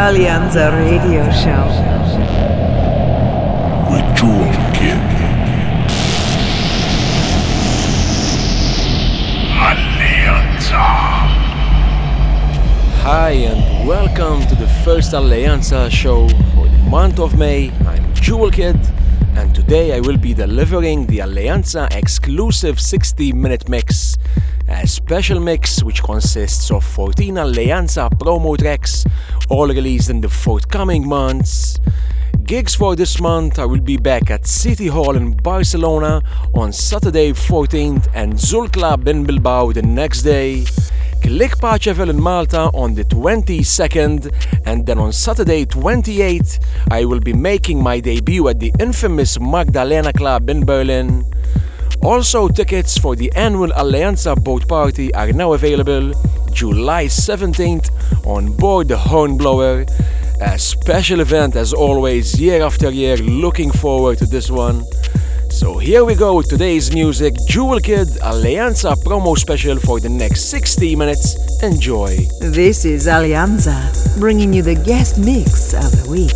Alleanza Radio Show. With Jewel Kid. Alleanza. Hi and welcome to the first Alleanza show for the month of May. I'm Jewel Kid and today I will be delivering the Alleanza exclusive 60-minute mix. A special mix which consists of 14 Alleanza promo tracks, all released in the forthcoming months. Gigs for this month, I will be back at City Hall in Barcelona on Saturday 14th and Zul Club in Bilbao the next day. Click Pacheville in Malta on the 22nd, and then on Saturday 28th I will be making my debut at the infamous Magdalena Club in Berlin. Also, tickets for the annual Alleanza boat party are now available July 17th on board the Hornblower. A special event as always, year after year, looking forward to this one. So here we go with today's music, Jewel Kid Alleanza promo special for the next 60 minutes. Enjoy. This is Alleanza, bringing you the guest mix of the week.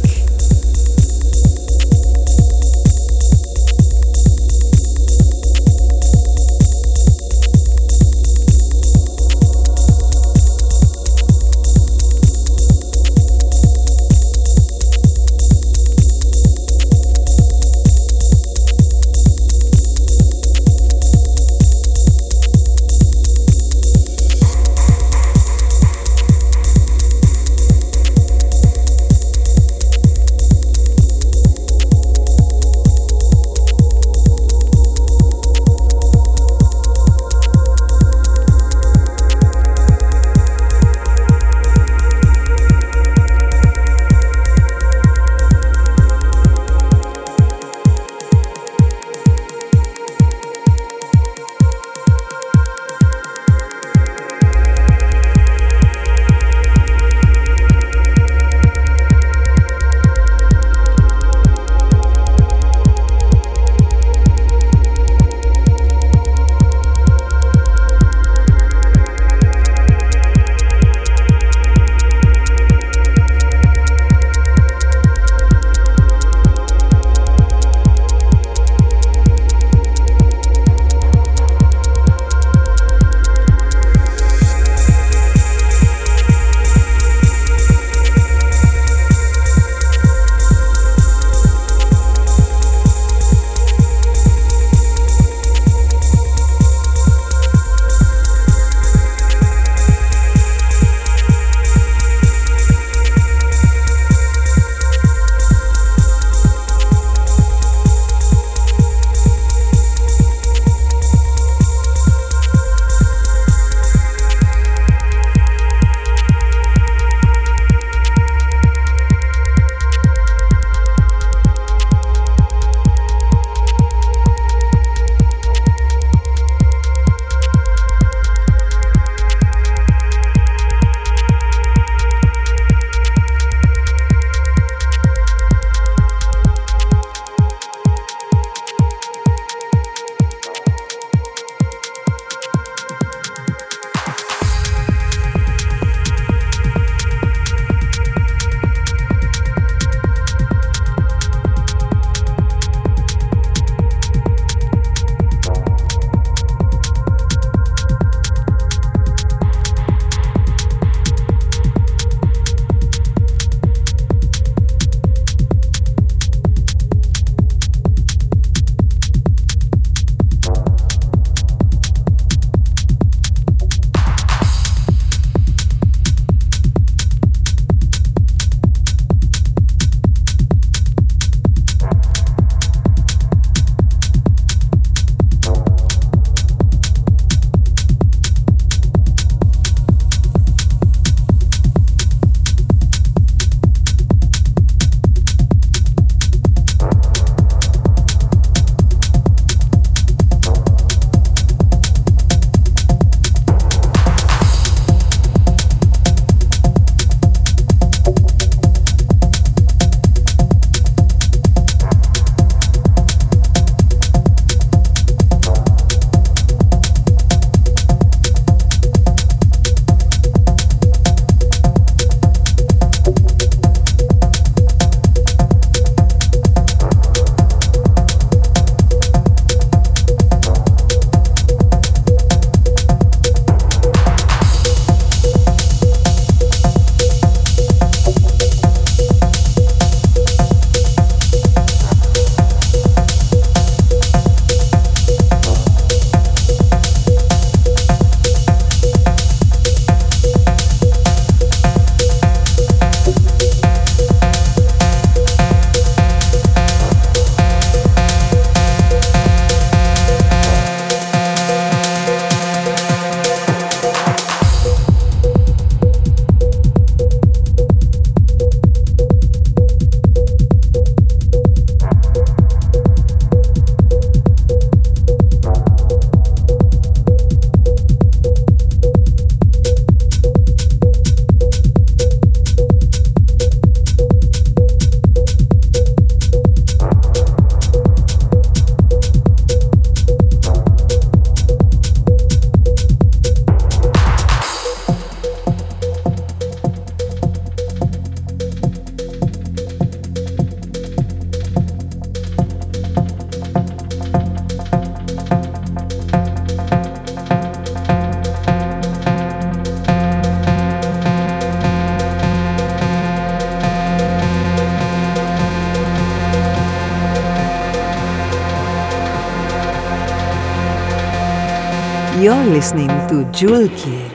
You're listening to Jewel Kid.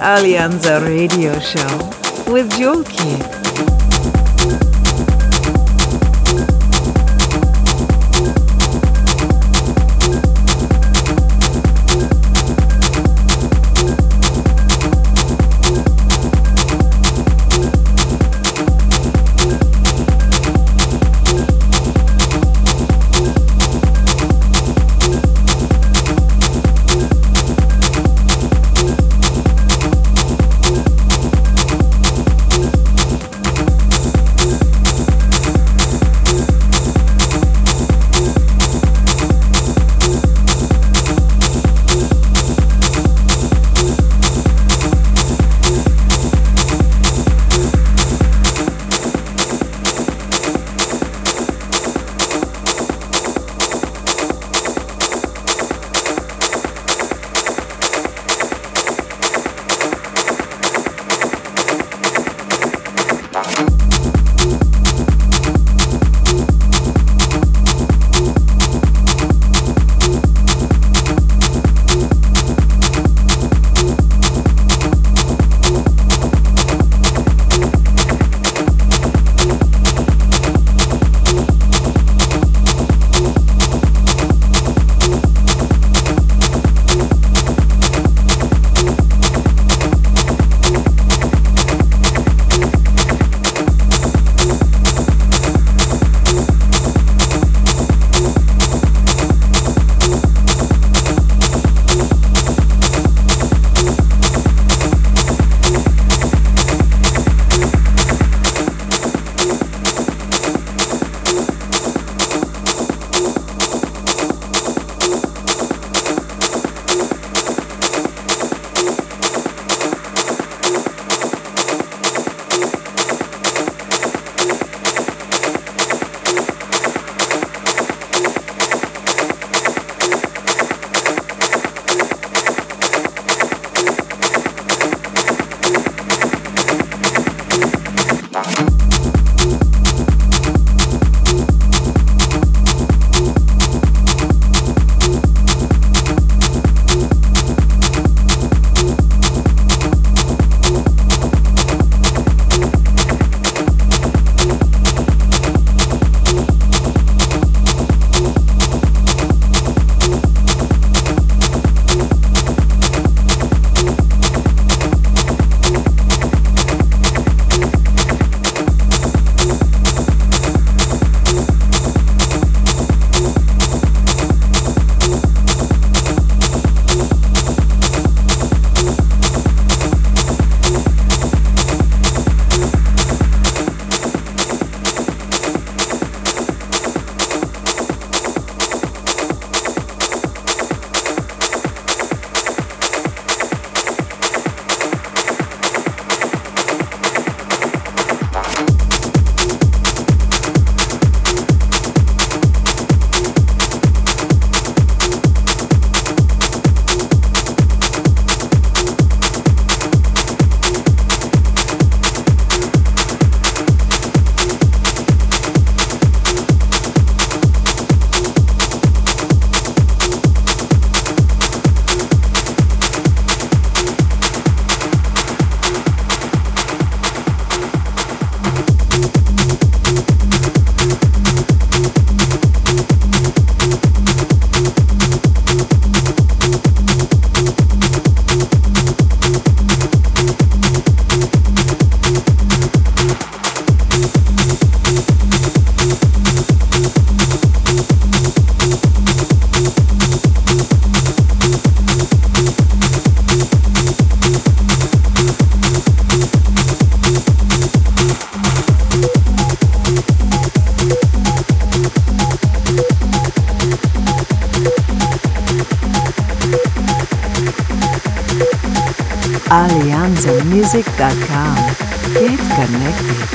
Alleanza Radio Show with Jewel Kid. AlleanzaMusic.com. Get connected.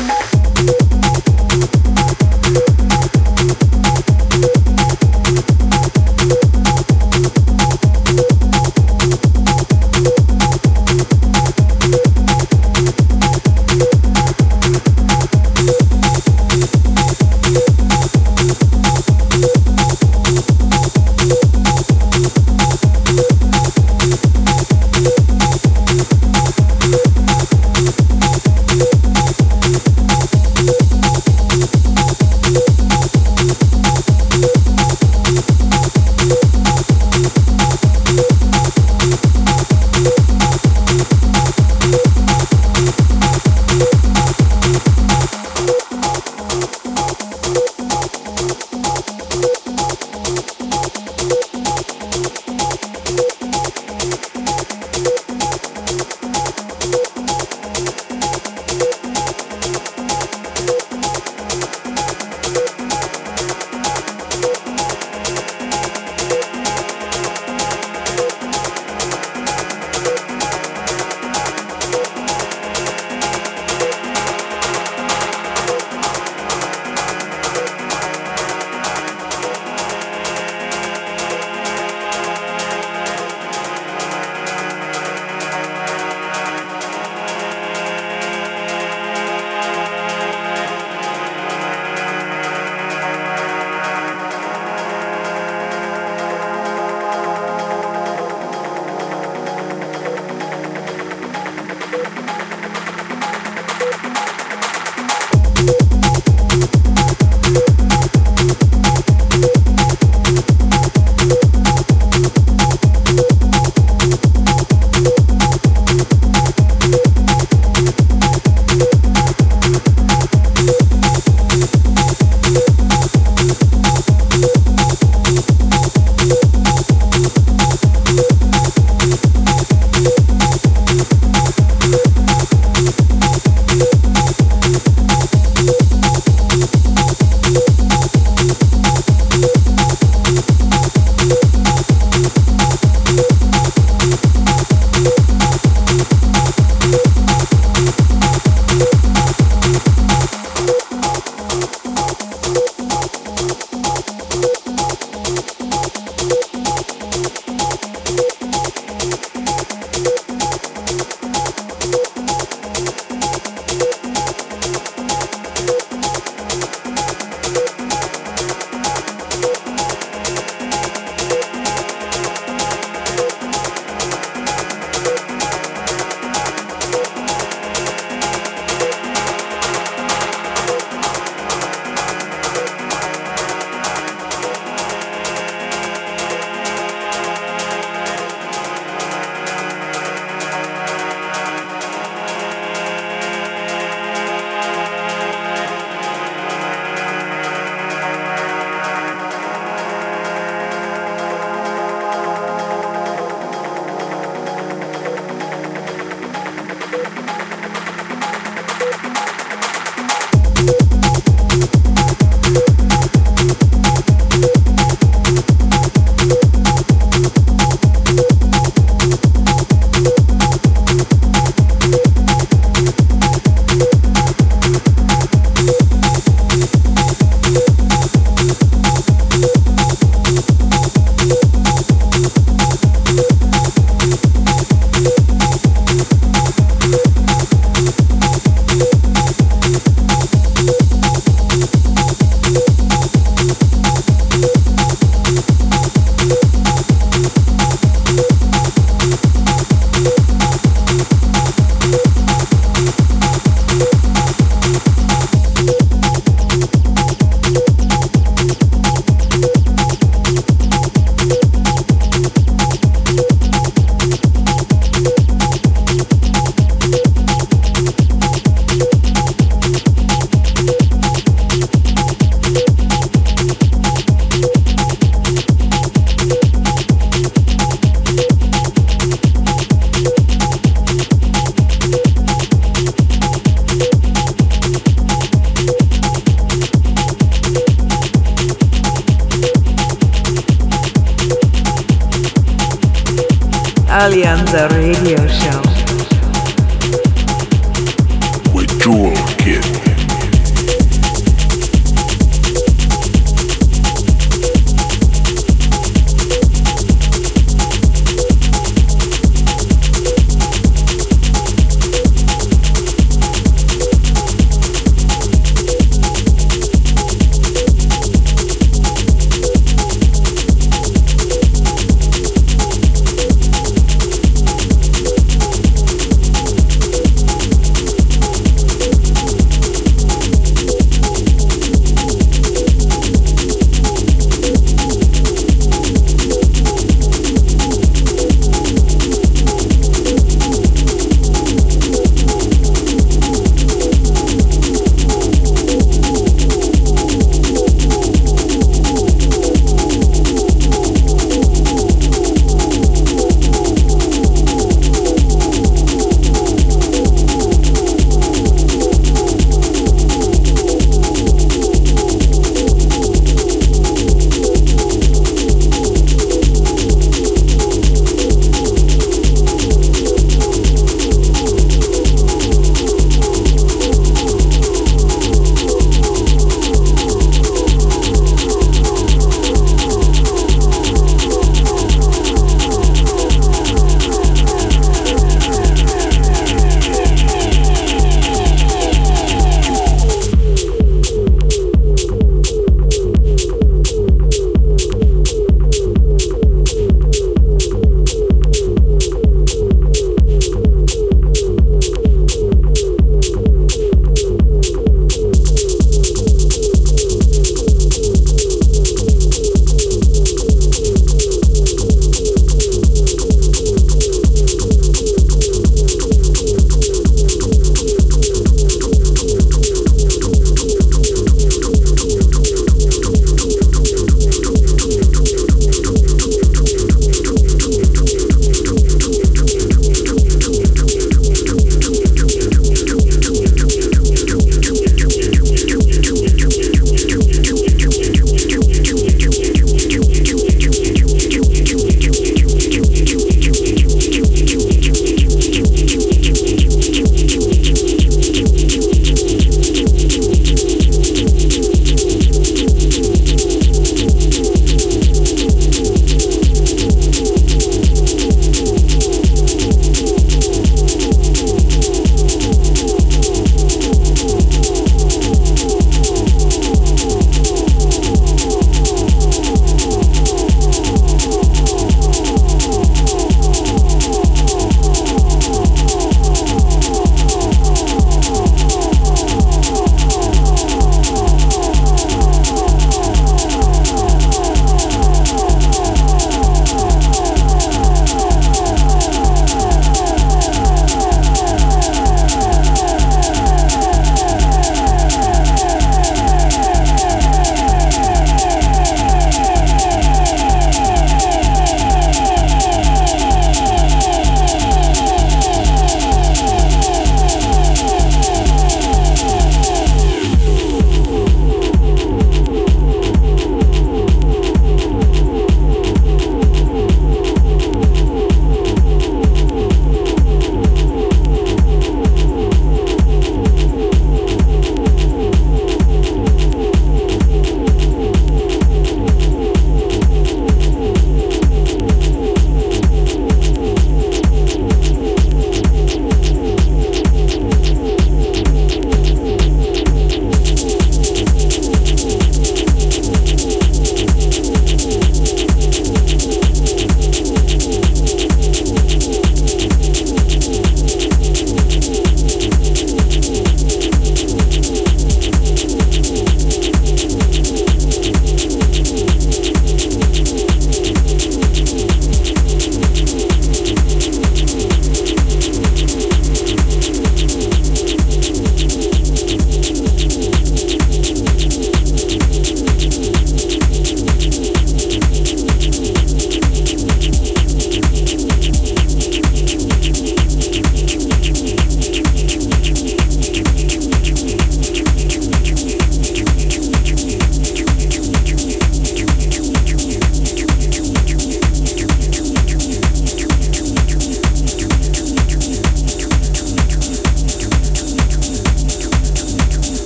Alleanza Radio Show with Jewel Kid.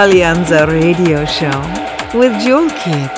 Alleanza Radio Show with Jewel Kid.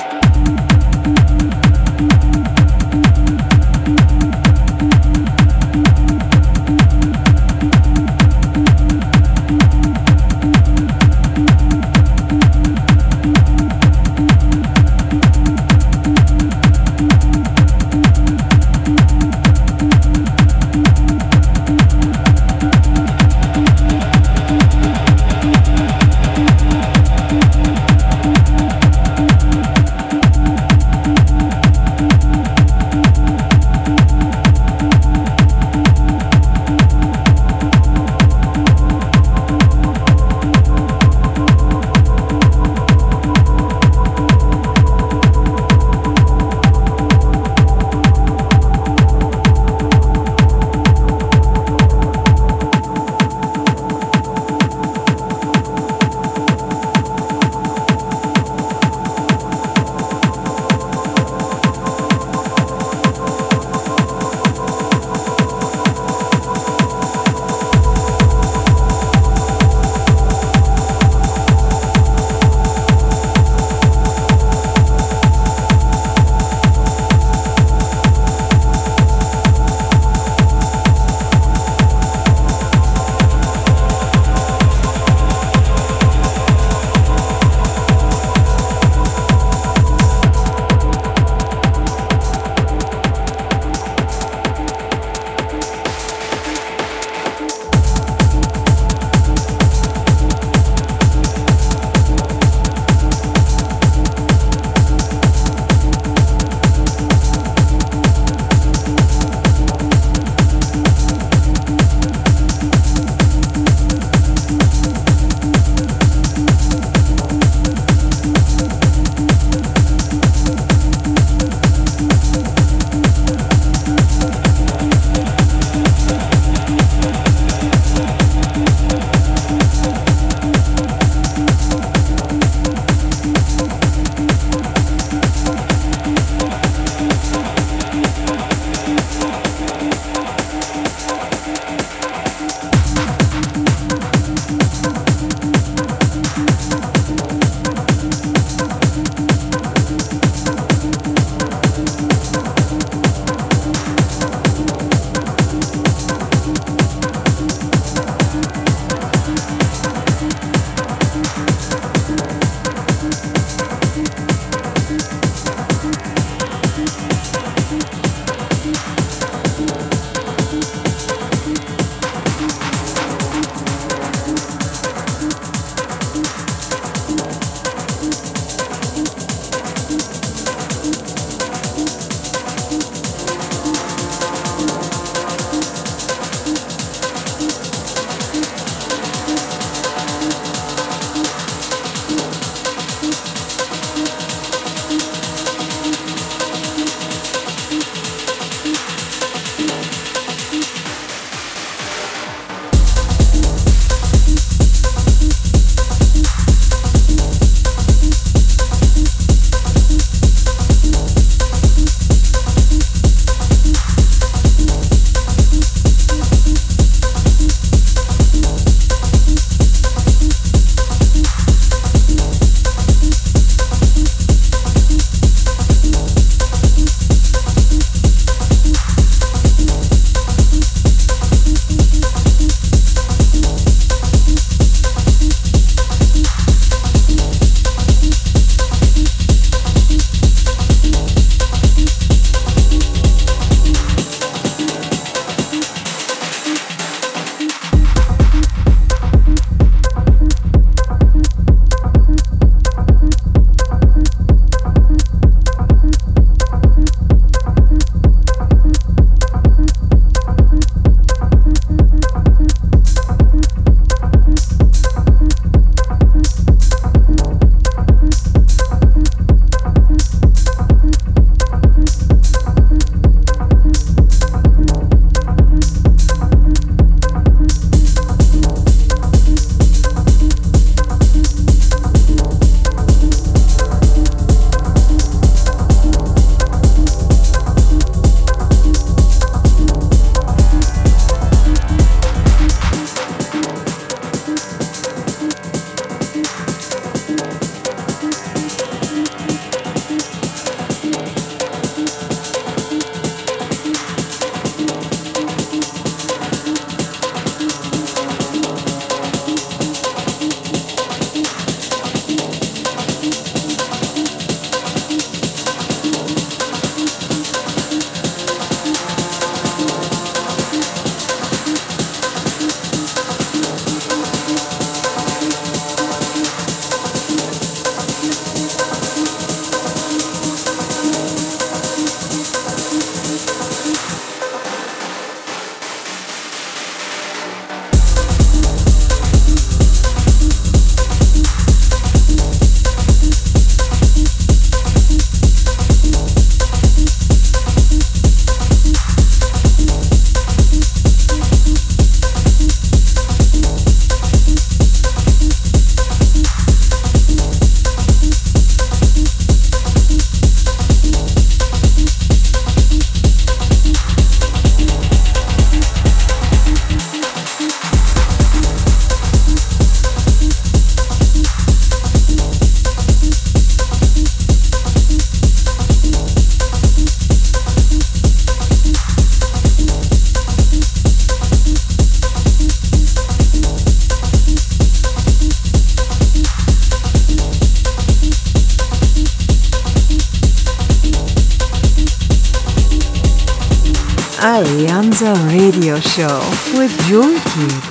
Alleanza Radio Show with Jewel Kid.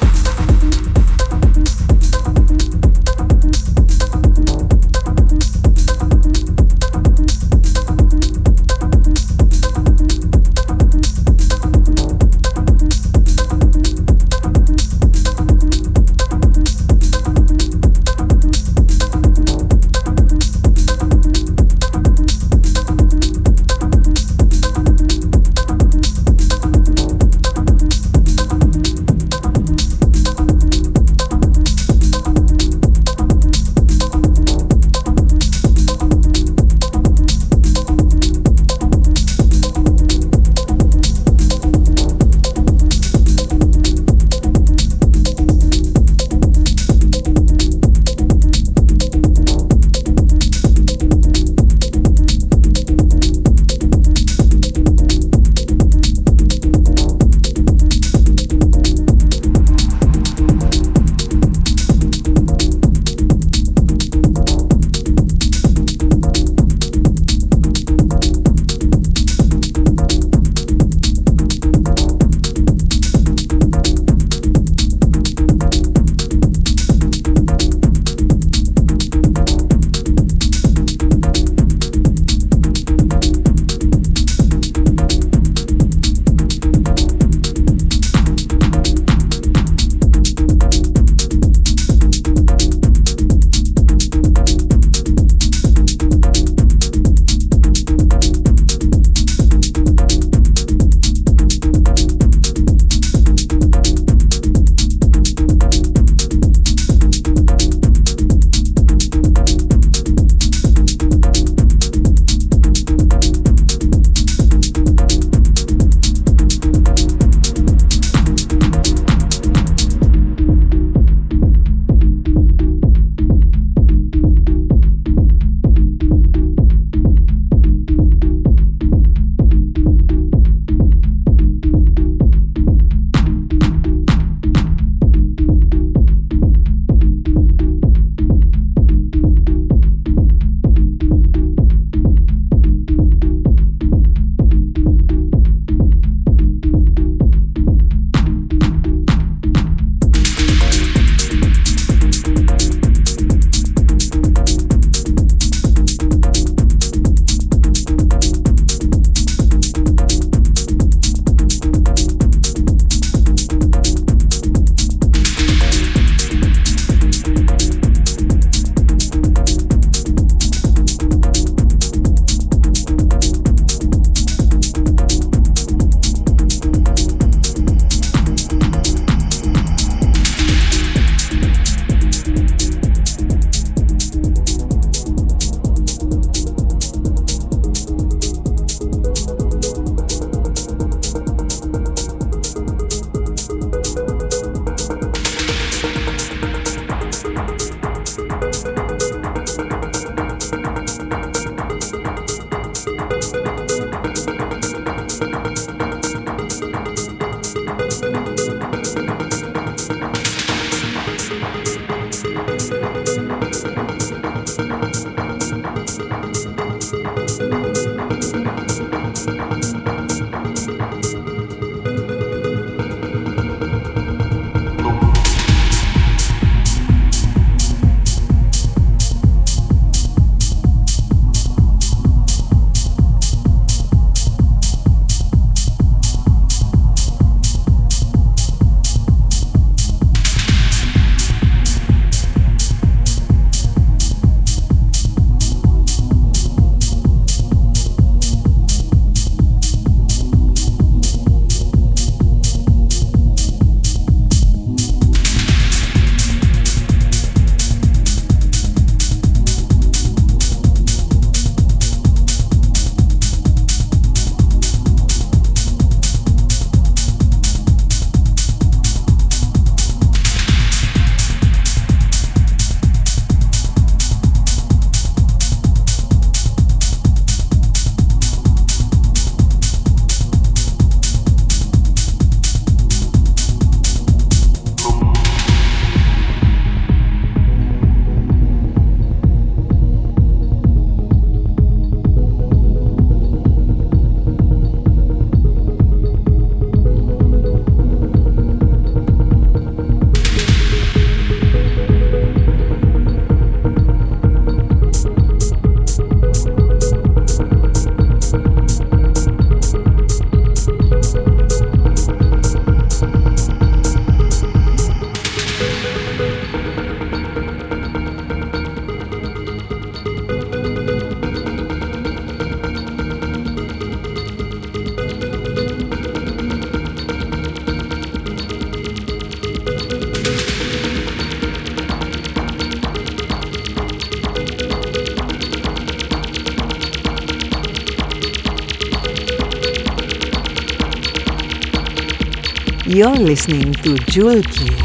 You're listening to Jewel Kid.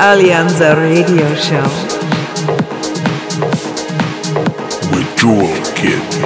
Alleanza Radio Show with Jewel Kid.